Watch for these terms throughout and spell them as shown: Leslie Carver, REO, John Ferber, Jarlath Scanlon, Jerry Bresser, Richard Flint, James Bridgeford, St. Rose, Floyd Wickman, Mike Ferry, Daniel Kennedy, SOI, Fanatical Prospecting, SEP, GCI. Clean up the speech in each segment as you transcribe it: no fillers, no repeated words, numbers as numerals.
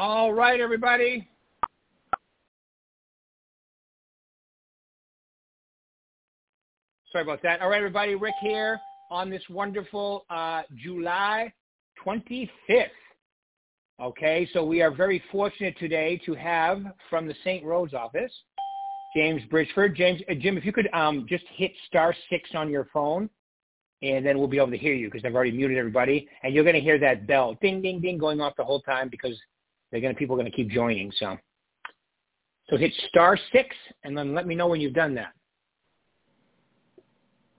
All right, everybody. Sorry about that. All right, everybody. Rick here on this wonderful July 25th. Okay, so we are very fortunate today to have from the St. Rose office, James Bridgeford. Jim, if you could just hit *6 on your phone, and then we'll be able to hear you because I've already muted everybody. And you're going to hear that bell, ding, ding, ding, going off the whole time because people are going to keep joining. So hit *6, and then let me know when you've done that.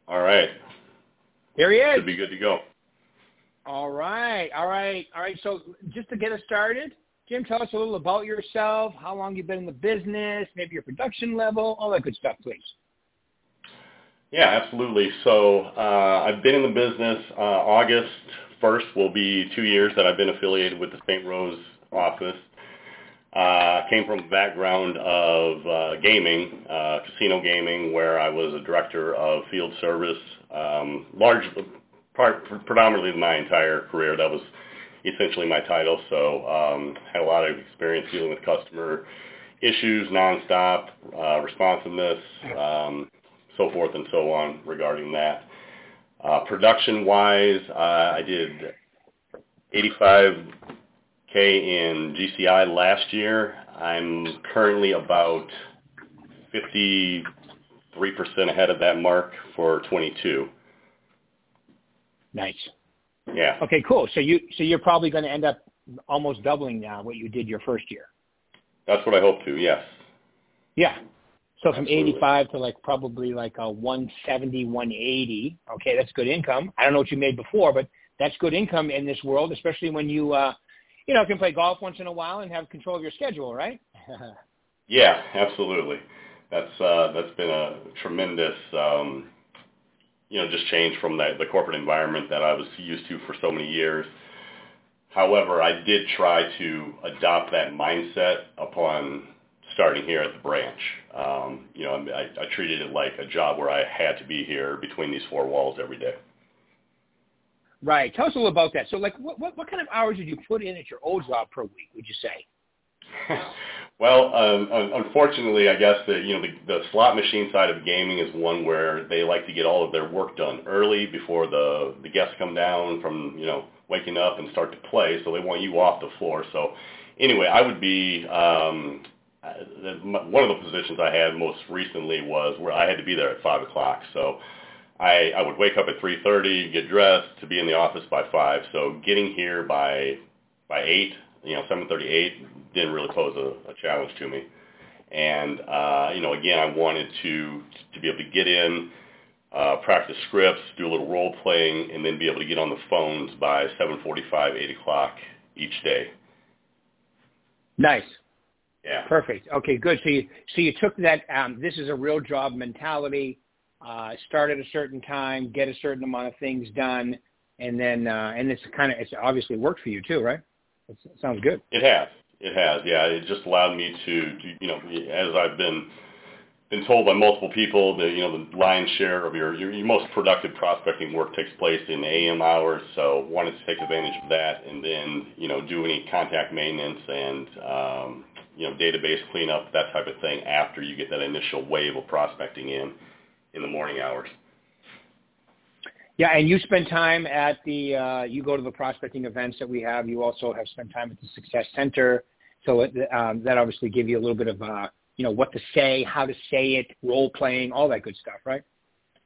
All right. Here he is. Should be good to go. All right. So just to get us started, Jim, tell us a little about yourself, how long you've been in the business, maybe your production level, all that good stuff, please. Yeah, absolutely. So I've been in the business. August 1st will be 2 years that I've been affiliated with the St. Rose office. Came from a background of gaming, casino gaming, where I was a director of field service, predominantly my entire career. That was essentially my title, so had a lot of experience dealing with customer issues nonstop, responsiveness, so forth and so on regarding that. Production-wise, I did 85K in GCI last year. I'm currently about 53% ahead of that mark for 22. Nice. Yeah. Okay, cool. So you're probably going to end up almost doubling now what you did your first year. That's what I hope to. Yes. Yeah. So from 85 to probably a 170, 180. Okay, that's good income. I don't know what you made before, but that's good income in this world, especially when you can play golf once in a while and have control of your schedule, right? Yeah, absolutely. That's been a tremendous just change from the corporate environment that I was used to for so many years. However, I did try to adopt that mindset upon starting here at the branch. I treated it like a job where I had to be here between these four walls every day. Right. Tell us a little about that. So, what kind of hours did you put in at your old job per week, would you say? Well, unfortunately, I guess the slot machine side of gaming is one where they like to get all of their work done early before the guests come down from waking up and start to play. So they want you off the floor. So anyway, I would be one of the positions I had most recently was where I had to be there at 5:00. So I would wake up at 3:30, get dressed to be in the office by 5:00. So getting here by 8:00. 7:38 didn't really pose a challenge to me. And, again, I wanted to be able to get in, practice scripts, do a little role playing, and then be able to get on the phones by 7:45, 8:00 each day. Nice. Yeah. Perfect. Okay, good. So you took that this is a real job mentality, start at a certain time, get a certain amount of things done, and then it's obviously worked for you too, right? It sounds good. It has. Yeah, it just allowed me to as I've been told by multiple people, that the lion's share of your most productive prospecting work takes place in AM hours. So wanted to take advantage of that, and then do any contact maintenance and database cleanup, that type of thing after you get that initial wave of prospecting in the morning hours. Yeah, and you spend time at you go to the prospecting events that we have. You also have spent time at the Success Center. So that obviously give you a little bit of, what to say, how to say it, role-playing, all that good stuff, right?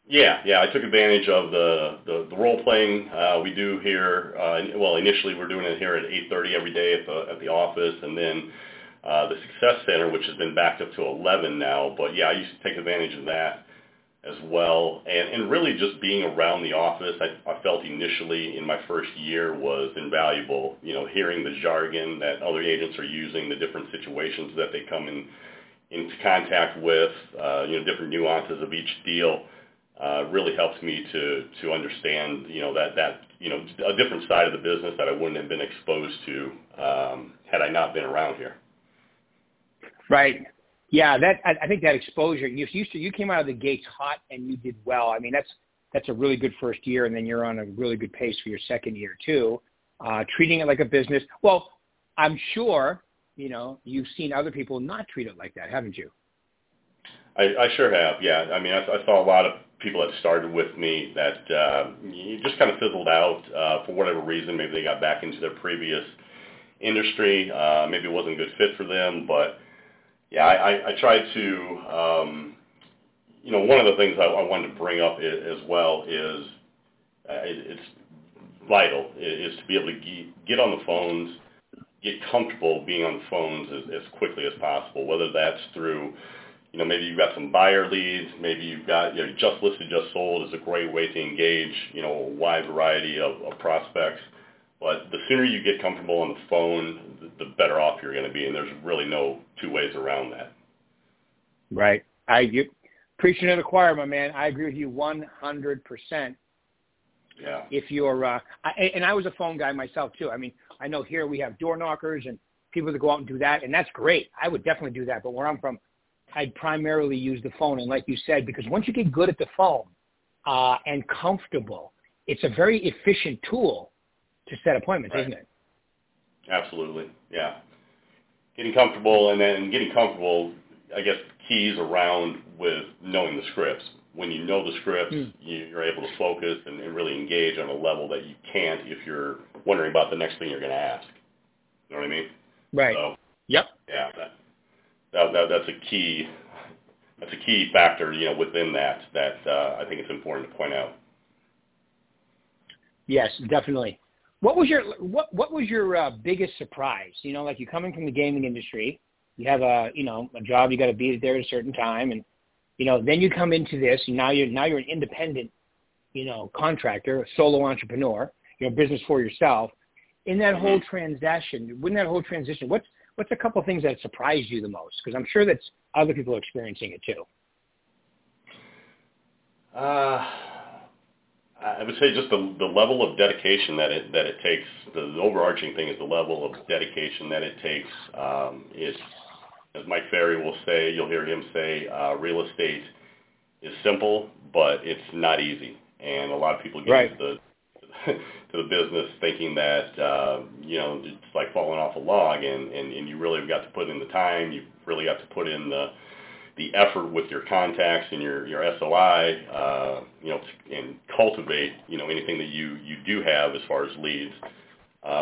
Yeah. I took advantage of the role-playing we do here. Initially we're doing it here at 8:30 every day at the office, and then the Success Center, which has been backed up to 11 now. But, yeah, I used to take advantage of that as well, and really just being around the office, I felt initially in my first year was invaluable, hearing the jargon that other agents are using, the different situations that they come into contact with, different nuances of each deal, really helps me to understand, that a different side of the business that I wouldn't have been exposed to had I not been around here. Right. Yeah, I think that exposure. You came out of the gates hot and you did well. I mean, that's a really good first year, and then you're on a really good pace for your second year too. Treating it like a business. Well, I'm sure you know, you've seen other people not treat it like that, haven't you? I sure have, yeah. I mean, I saw a lot of people that started with me that you just kind of fizzled out for whatever reason. Maybe they got back into their previous industry. Maybe it wasn't a good fit for them. But, yeah, I tried to, you know, one of the things I wanted to bring up as well is it's vital is to be able to get on the phones, get comfortable being on the phones as quickly as possible, whether that's through, you know, maybe you've got some buyer leads, maybe you've got, you know, just listed, just sold is a great way to engage, you know, a wide variety of prospects. But the sooner you get comfortable on the phone, the better off you're going to be, and there's really no two ways around that. Right. You're preaching to the choir, my man. I agree with you 100%. Yeah. If you're, and I was a phone guy myself, too. I mean, I know here we have door knockers and people that go out and do that, and that's great. I would definitely do that, but where I'm from, I'd primarily use the phone, and like you said, because once you get good at the phone and comfortable, it's a very efficient tool to set appointments, right, isn't it? Absolutely, yeah. Getting comfortable, and then getting comfortable, I guess, keys around with knowing the scripts. When you know the scripts, you're able to focus and really engage on a level that you can't if you're wondering about the next thing you're going to ask. You know what I mean? Right. So, yep. Yeah. That's a key factor, you know, within that I think it's important to point out. Yes, definitely. What was your biggest surprise? You know, like, you're coming from the gaming industry, you have a job, you got to be there at a certain time, and you know, then you come into this. And now you're an independent, you know, contractor, a solo entrepreneur, you know, business for yourself. In that whole transaction, what's a couple of things that surprised you the most? Because I'm sure that other people are experiencing it too. I would say just the level of dedication that it takes. The overarching thing is the level of dedication that it takes. It's, as Mike Ferry will say, you'll hear him say, real estate is simple, but it's not easy. And a lot of people get into the business thinking that, you know, it's like falling off a log, and you really have got to put in the time, you've really got to put in the effort with your contacts and your SOI, you know, and cultivate, you know, anything that you do have as far as leads.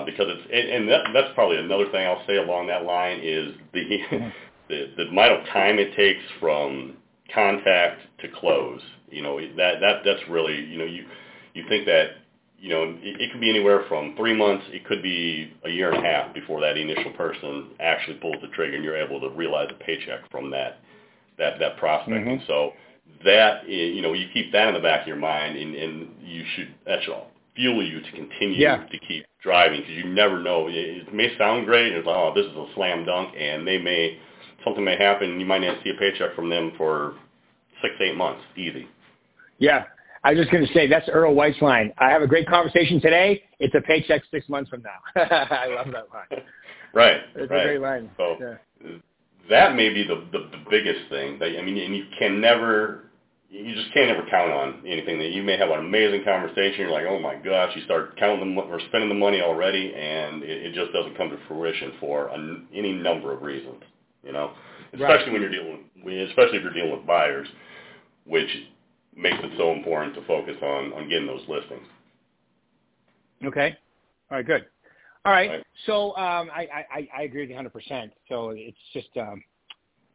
Because it's, and that's probably another thing I'll say along that line is the amount of time it takes from contact to close. You know, that's really, you know, you think that, you know, it could be anywhere from 3 months, it could be a year and a half before that initial person actually pulls the trigger and you're able to realize a paycheck from that prospect. Mm-hmm. And so that, you know, you keep that in the back of your mind, and you should, that's all, fuel you to continue to keep driving, because you never know. It may sound great, and oh, this is a slam dunk, and something may happen, and you might not see a paycheck from them for 6 to 8 months, easy. Yeah, I was just going to say, that's Earl White's line. I have a great conversation today. It's a paycheck 6 months from now. I love that line. Right. It's a great line. So that may be the biggest thing. That, I mean, and you just can't ever count on anything. That you may have an amazing conversation, you're like, oh my gosh, you start counting or spending the money already, and it just doesn't come to fruition for any number of reasons, you know, especially when you're especially if you're dealing with buyers, which makes it so important to focus on getting those listings. Okay. All right, good. All right. All right. So I agree with you 100%. So it's just,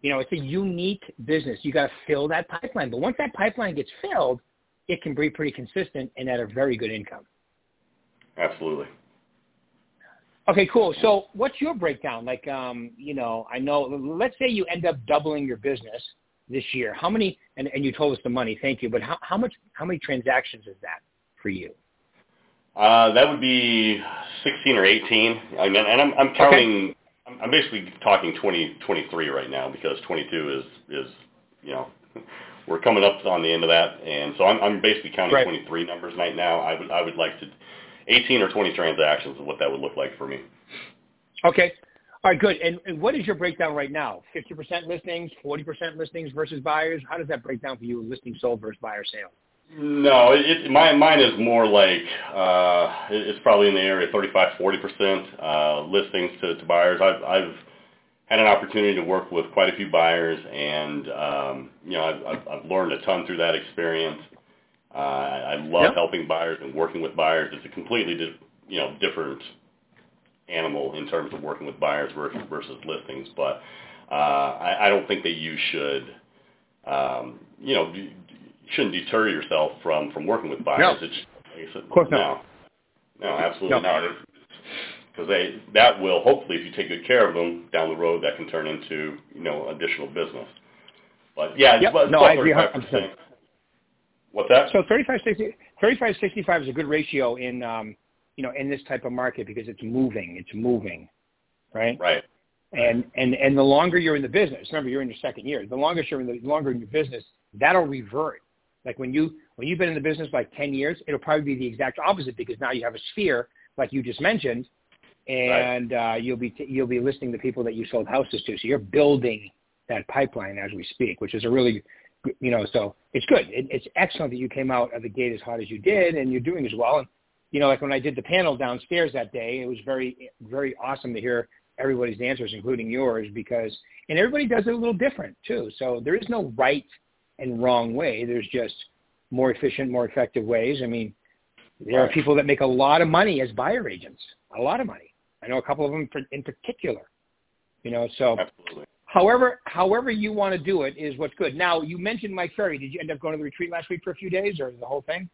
you know, it's a unique business. You got to fill that pipeline. But once that pipeline gets filled, it can be pretty consistent and at a very good income. Absolutely. Okay, cool. So what's your breakdown? Like, you know, I know, let's say you end up doubling your business this year. How many, and you told us the money, thank you, but how many transactions is that for you? That would be 16 or 18. And I'm counting... Okay. I'm basically talking 2023 right now, because 22 is, you know, we're coming up on the end of that, and so I'm basically counting 23 numbers right now. I would like to 18 or 20 transactions is what that would look like for me. Okay, all right, good. And what is your breakdown right now? 50% listings, 40% listings versus buyers. How does that break down for you? Listing sold versus buyer sale. No, mine is more like, it's probably in the area of 35-40% listings to buyers. I've had an opportunity to work with quite a few buyers, and I've learned a ton through that experience. I love helping buyers and working with buyers. It's a completely different animal in terms of working with buyers versus listings, but I don't think that you should shouldn't deter yourself from working with buyers. No. Of course not. No, absolutely not. Because that will hopefully, if you take good care of them down the road, that can turn into additional business. But I agree 100%. What's that? So 35-65 is a good ratio in in this type of market because it's moving, right? Right. And the longer you're in the business, remember you're in your second year. The longer in your business, that'll revert. Like when you've been in the business like 10 years, it'll probably be the exact opposite because now you have a sphere like you just mentioned, and you'll be listing the people that you sold houses to. So you're building that pipeline as we speak, which is a really so it's good. It's excellent that you came out of the gate as hot as you did, and you're doing as well. And like when I did the panel downstairs that day, it was very very awesome to hear everybody's answers, including yours, because everybody does it a little different too. So there is no right and wrong way. There's just more efficient, more effective ways. I mean, there are people that make a lot of money as buyer agents, a lot of money. I know a couple of them in particular. So absolutely. However you want to do it is what's good. Now, you mentioned Mike Ferry. Did you end up going to the retreat last week for a few days or the whole thing?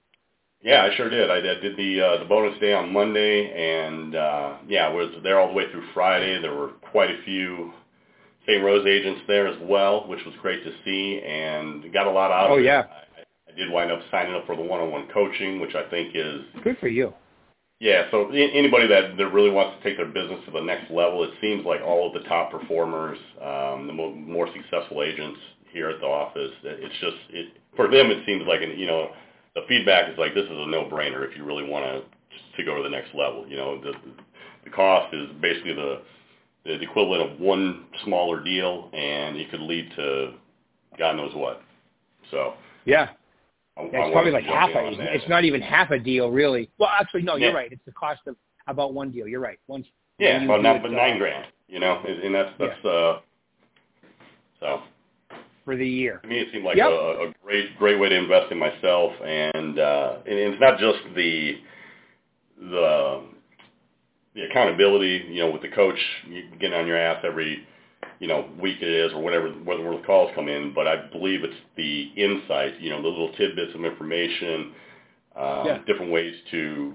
Yeah, I sure did. I did the bonus day on Monday, and was there all the way through Friday. There were quite a few St. Rose agents there as well, which was great to see, and got a lot out of it. Oh, yeah. I did wind up signing up for the one-on-one coaching, which I think is... Good for you. Yeah, so anybody that really wants to take their business to the next level, it seems like all of the top performers, the more successful agents here at the office, for them it seems like, the feedback is like, this is a no-brainer if you really want to go to the next level. The cost is basically the equivalent of one smaller deal, and it could lead to God knows what. So yeah, it's probably like half a. It's not even half a deal, really. Well, actually, no, you're right. It's the cost of about one deal. You're right. About $9,000. And that's so for the year. To me, it seemed like a great way to invest in myself, and it's not just the accountability, with the coach getting on your ass every, week it is or whether the calls come in, but I believe it's the insight, the little tidbits of information, different ways to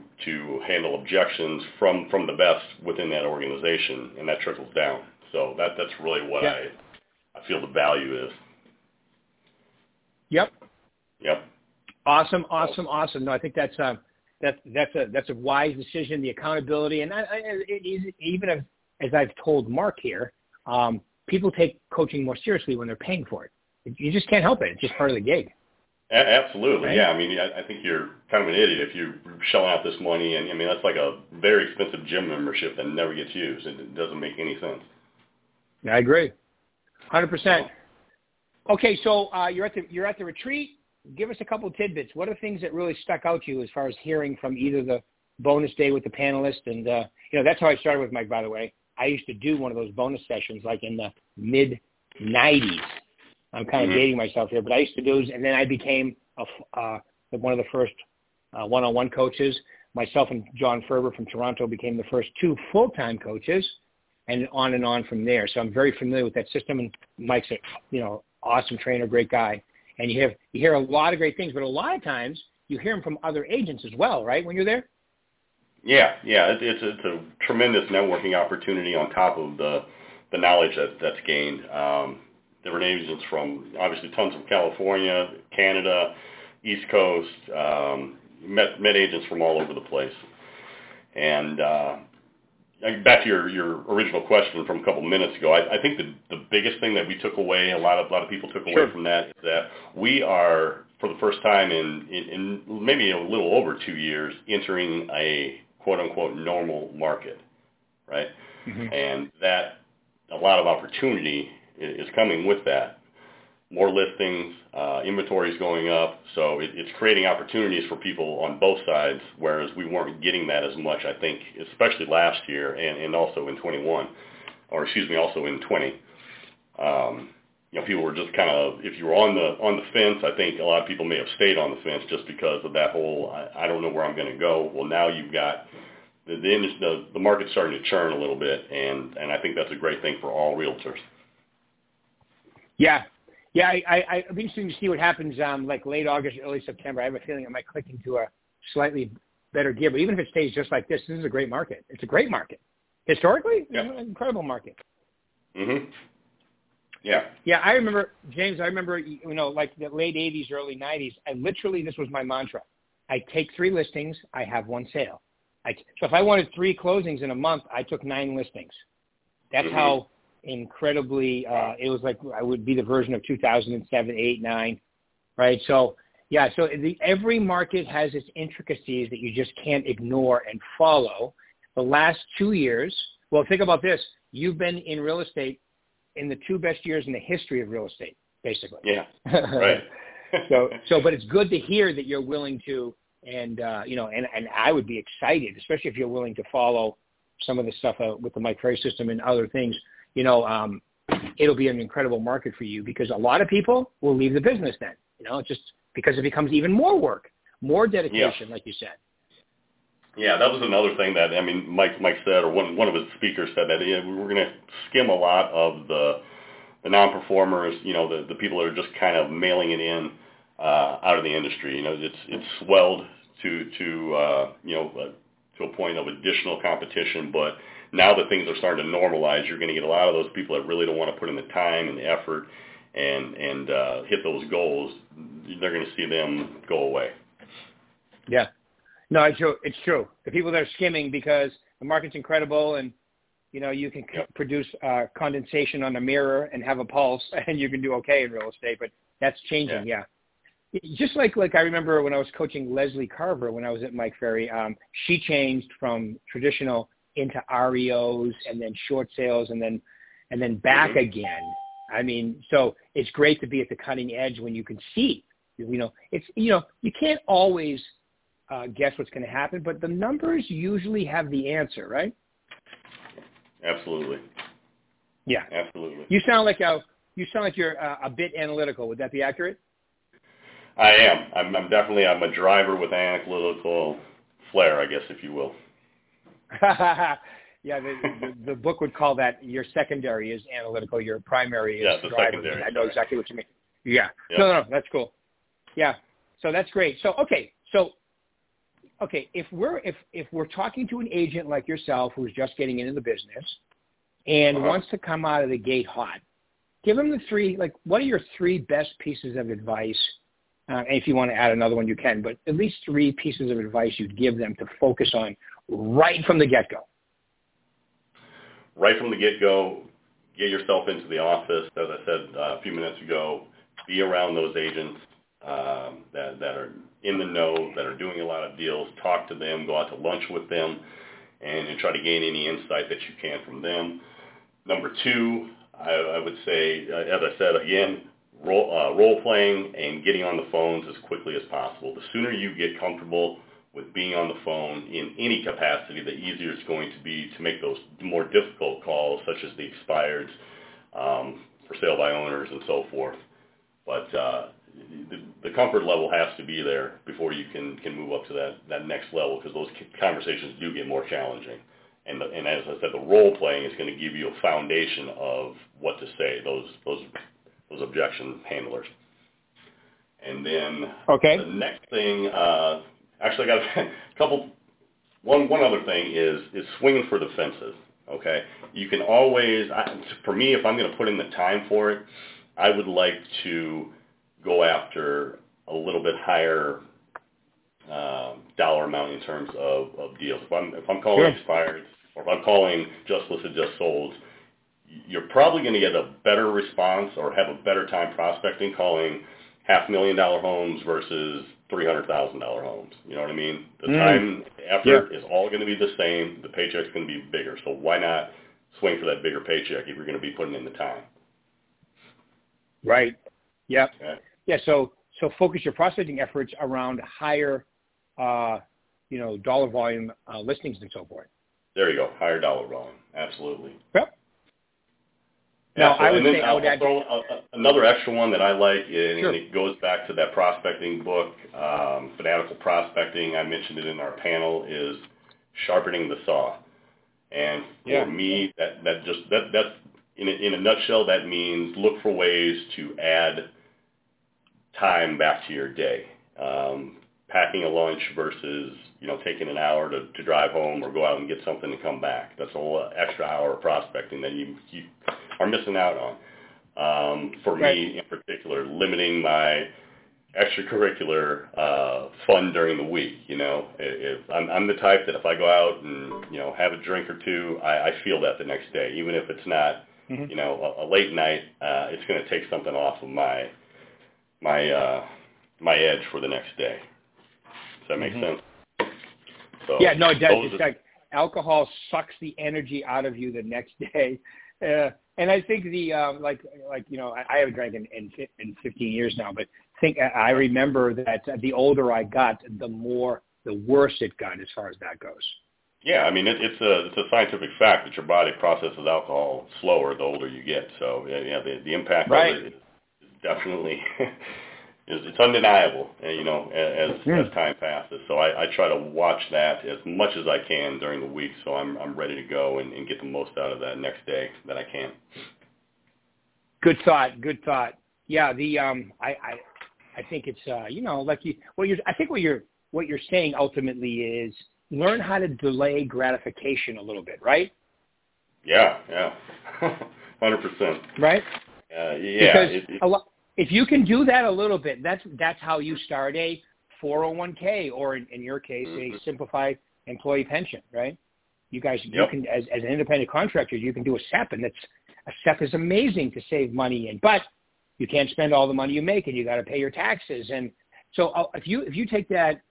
handle objections from the best within that organization, and that trickles down. So that's really what I feel the value is. Yep. Yep. Awesome. No, I think that's a wise decision, the accountability, and even as I've told Mark here, people take coaching more seriously when they're paying for it. You just can't help it; it's just part of the gig. Absolutely, right? Yeah. I mean, I think you're kind of an idiot if you're shelling out this money, and I mean that's like a very expensive gym membership that never gets used. It doesn't make any sense. I agree, 100%. Okay, so you're at the retreat. Give us a couple of tidbits. What are things that really stuck out to you as far as hearing from either the bonus day with the panelists and, that's how I started with Mike, by the way. I used to do one of those bonus sessions like in the mid-90s. I'm kind of dating myself here, but I used to do those, and then I became one of the first one-on-one coaches. Myself and John Ferber from Toronto became the first two full-time coaches, and on from there. So I'm very familiar with that system, and Mike's a awesome trainer, great guy. And you hear a lot of great things, but a lot of times you hear them from other agents as well, right, when you're there? Yeah. It's a tremendous networking opportunity on top of the knowledge that's gained. Different agents from, obviously, tons from California, Canada, East Coast, met agents from all over the place. And back to your original question from a couple minutes ago, I think the biggest thing that we took away, a lot of people took away from that, is that we are, for the first time in maybe a little over 2 years, entering a quote-unquote normal market, right? Mm-hmm. And that a lot of opportunity is coming with that. More listings, inventory is going up, so it's creating opportunities for people on both sides, whereas we weren't getting that as much, I think, especially last year and also in 21. also in 20. People were just kind of, if you were on the fence, I think a lot of people may have stayed on the fence just because of that whole, I don't know where I'm going to go. Well, now you've got the market's starting to churn a little bit, and I think that's a great thing for all realtors. Yeah. Yeah, it'll be interesting to see what happens like late August, early September. I have a feeling it might click into a slightly better gear. But even if it stays just like this, this is a great market. It's a great market. Historically, yeah. An incredible market. Mm-hmm. Yeah. Yeah, I remember, James, like the late 80s, early 90s, this was my mantra. I take 3 listings, I have 1 sale. So if I wanted 3 closings in a month, I took 9 listings. That's mm-hmm. how incredibly, it was like I would be the version of 2007, 8, 9, right? So, yeah, so every market has its intricacies that you just can't ignore and follow. The last 2 years, well, think about this. You've been in real estate in the 2 best years in the history of real estate, basically. Yeah, right. so, but it's good to hear that you're willing to, and I would be excited, especially if you're willing to follow some of the stuff with the Mike Ferry system and other things. It'll be an incredible market for you because a lot of people will leave the business then, just because it becomes even more work, more dedication, yeah. Like you said. Yeah, that was another thing that, Mike said, or one of his speakers said that we're going to skim a lot of the non-performers, the people that are just kind of mailing it in out of the industry. It's swelled to a point of additional competition, but now that things are starting to normalize, you're going to get a lot of those people that really don't want to put in the time and the effort and hit those goals. They're going to see them go away. Yeah. No, it's true. The people that are skimming because the market's incredible and, you can produce condensation on a mirror and have a pulse and you can do okay in real estate, but that's changing, yeah. Just like I remember when I was coaching Leslie Carver when I was at Mike Ferry, she changed from traditional into REOs and then short sales and then back mm-hmm. again. So it's great to be at the cutting edge when you can see. You can't always guess what's going to happen, but the numbers usually have the answer, right? Absolutely. Yeah. Absolutely. You sound like you're a bit analytical. Would that be accurate? I am. I'm a driver with analytical flair, I guess, if you will. Yeah, the book would call that your secondary is analytical, your primary is driving. Secondary. I know exactly what you mean. Yeah. Yep. No, that's cool. Yeah. So that's great. So, if we're talking to an agent like yourself who's just getting into the business and uh-huh. wants to come out of the gate hot, give them what are your 3 best pieces of advice? And if you want to add another one, you can, but at least 3 pieces of advice you'd give them to focus on right from the get-go. Right from the get-go, get yourself into the office. As I said a few minutes ago, be around those agents that are in the know, that are doing a lot of deals. Talk to them, go out to lunch with them, and try to gain any insight that you can from them. Number 2, I would say, as I said again, role-playing and getting on the phones as quickly as possible. The sooner you get comfortable with being on the phone in any capacity, the easier it's going to be to make those more difficult calls, such as the expireds, for sale by owners and so forth. But the comfort level has to be there before you can move up to that next level, because those conversations do get more challenging. And as I said, the role-playing is going to give you a foundation of what to say, those objection handlers. And then the next thing, actually I got a couple, one other thing is swinging for the fences, okay? You can always, for me, if I'm going to put in the time for it, I would like to go after a little bit higher dollar amount in terms of deals. If I'm calling expireds, or if I'm calling just listed, just solds, you're probably going to get a better response or have a better time prospecting calling $500,000 homes versus $300,000 homes. You know what I mean? The time, effort is all going to be the same. The paycheck's going to be bigger. So why not swing for that bigger paycheck if you're going to be putting in the time? Right. Yep. Okay. Yeah. So focus your prospecting efforts around higher, dollar volume listings and so forth. There you go. Higher dollar volume. Absolutely. Yep. Yeah, so, I would say I would actually... Another extra one that I like, and it goes back to that prospecting book, Fanatical Prospecting, I mentioned it in our panel, is sharpening the saw. And for me, that's in a nutshell, that means look for ways to add time back to your day. Packing a lunch versus, taking an hour to drive home or go out and get something and come back. That's a whole extra hour of prospecting that you are missing out on. For me in particular, limiting my extracurricular fun during the week. If I'm the type that if I go out and have a drink or two, I feel that the next day, even if it's not a late night. It's going to take something off of my edge for the next day. Does that make sense? So, yeah, no, it does. It's like alcohol sucks the energy out of you the next day. And I think I haven't drank in 15 years now, but I remember that the older I got, the worse it got as far as that goes. Yeah, I mean, it's a scientific fact that your body processes alcohol slower the older you get. So the impact of it is definitely it's undeniable. As time passes, so I try to watch that as much as I can during the week, so I'm ready to go and get the most out of that next day that I can. Good thought. Yeah, I think it's what you're saying ultimately is learn how to delay gratification a little bit, right? Yeah, 100%. Right? Because if you can do that a little bit, that's how you start a 401k or in your case a simplified employee pension, right? You guys, you can as an independent contractor, you can do a SEP, and a SEP is amazing to save money in, but you can't spend all the money you make, and you got to pay your taxes. And so if you take that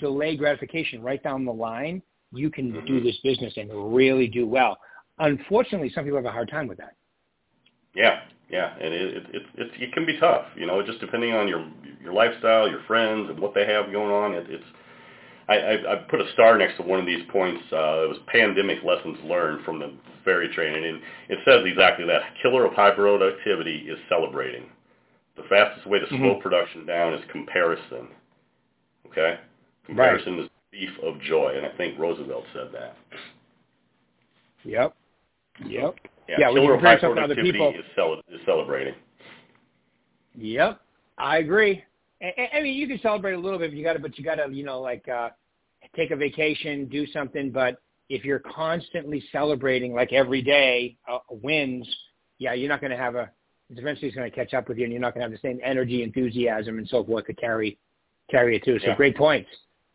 delay gratification right down the line, you can do this business and really do well. Unfortunately, some people have a hard time with that. Yeah, and it can be tough, just depending on your lifestyle, your friends, and what they have going on. I put a star next to one of these points. It was pandemic lessons learned from the ferry training, and it says exactly that. Killer of high productivity is celebrating. The fastest way to slow production down is comparison. Okay? Comparison is the thief of joy, and I think Roosevelt said that. Yep. Yeah, killer of high productivity is celebrating. Yep, I agree. I mean, you can celebrate a little bit, but you got to, take a vacation, do something. But if you're constantly celebrating, like every day wins, you're not going to have eventually it's going to catch up with you, and you're not going to have the same energy, enthusiasm, and so forth to carry it too. So great points.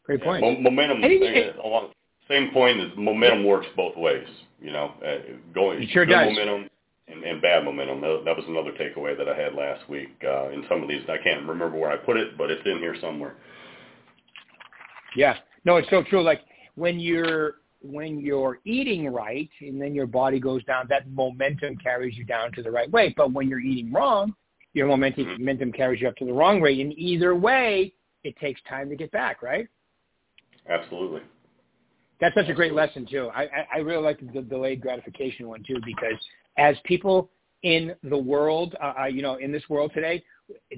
Momentum. Same point is momentum works both ways. Momentum and bad momentum. That was another takeaway that I had last week. In some of these, I can't remember where I put it, but it's in here somewhere. Yeah, no, it's so true. Like when you're eating right, and then your body goes down, that momentum carries you down to the right way. But when you're eating wrong, your momentum carries you up to the wrong way. And either way, it takes time to get back, right? Absolutely. That's such a great lesson, too. I really like the delayed gratification one, too, because as people in the world, in this world today,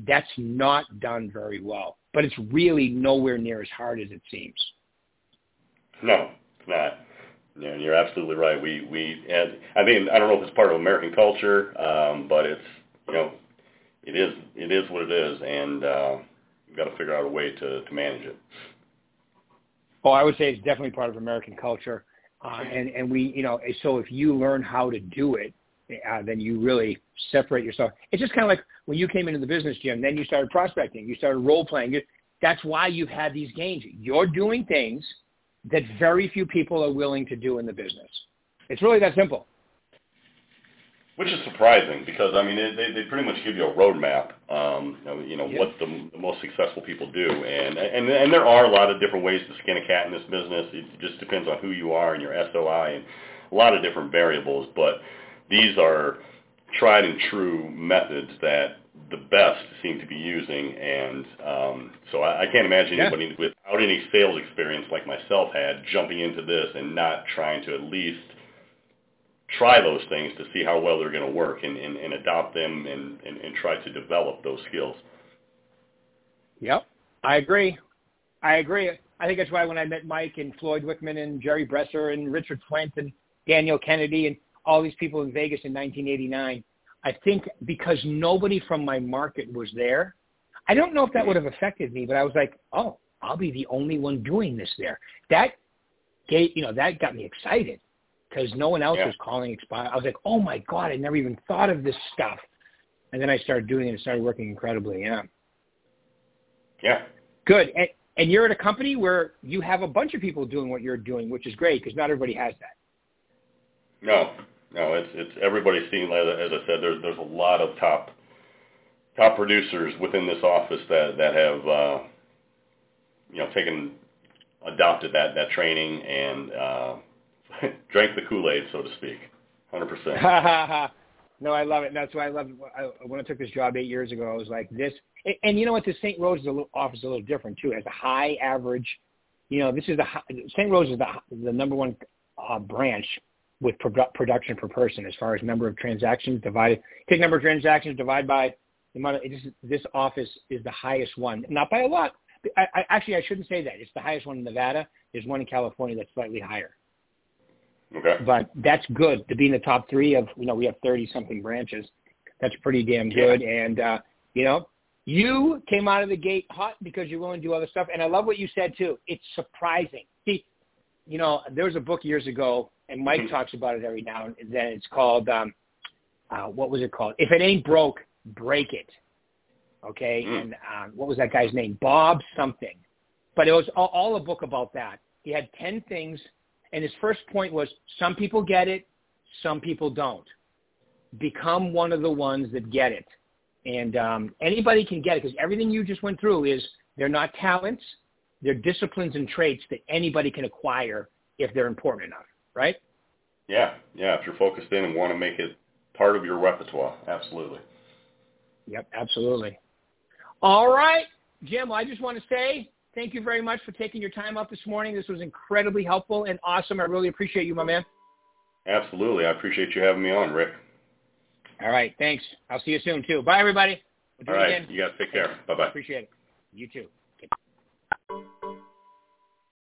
that's not done very well. But it's really nowhere near as hard as it seems. No, it's not. Yeah, you're absolutely right. I don't know if it's part of American culture, but it's, it is what it is, and you've got to figure out a way to manage it. Oh, I would say it's definitely part of American culture, and we, so if you learn how to do it, then you really separate yourself. It's just kind of like when you came into the business, Jim, then you started prospecting, you started role-playing. That's why you've had these gains. You're doing things that very few people are willing to do in the business. It's really that simple. Which is surprising because, I mean, they pretty much give you a roadmap, what the most successful people do. And there are a lot of different ways to skin a cat in this business. It just depends on who you are and your SOI and a lot of different variables. But these are tried and true methods that the best seem to be using. And so I can't imagine anybody without any sales experience like myself had jumping into this and not trying to at least try those things to see how well they're going to work and adopt them and try to develop those skills. Yep, I agree. I think that's why when I met Mike and Floyd Wickman and Jerry Bresser and Richard Flint and Daniel Kennedy and all these people in Vegas in 1989, I think because nobody from my market was there, I don't know if that would have affected me, but I was like, oh, I'll be the only one doing this there. That got me excited because no one else was calling. I was like, oh, my God, I never even thought of this stuff. And then I started doing it and it started working incredibly. Yeah. Good. And you're at a company where you have a bunch of people doing what you're doing, which is great because not everybody has that. No. It's everybody's seen, as I said, there's a lot of top producers within this office that have adopted that training and drank the Kool-Aid, so to speak, 100%. No, I love it. That's why I love it. When I took this job 8 years ago, I was like this. And you know what? The St. Rose office is a little different too. It has a high average. St. Rose is the number one branch with production per person as far as number of transactions divided. Take number of transactions, divide by the amount of this office is the highest one, not by a lot. I shouldn't say that. It's the highest one in Nevada. There's one in California that's slightly higher. Okay. But that's good to be in the top three of, we have 30-something branches. That's pretty damn good. Yeah. And, you came out of the gate hot because you're willing to do other stuff. And I love what you said, too. It's surprising. See, there was a book years ago, and Mike talks about it every now and then. It's called, what was it called? If it ain't broke, break it. Okay, and what was that guy's name? Bob something. But it was all a book about that. He had 10 things, and his first point was some people get it, some people don't. Become one of the ones that get it. And anybody can get it because everything you just went through is they're not talents, they're disciplines and traits that anybody can acquire if they're important enough, right? Yeah, if you're focused in and want to make it part of your repertoire, absolutely. Yep, absolutely. All right, Jim, I just want to say thank you very much for taking your time up this morning. This was incredibly helpful and awesome. I really appreciate you, my man. Absolutely. I appreciate you having me on, Rick. All right, thanks. I'll see you soon, too. Bye, everybody. All right, you guys take care. Bye-bye. Appreciate it. You too.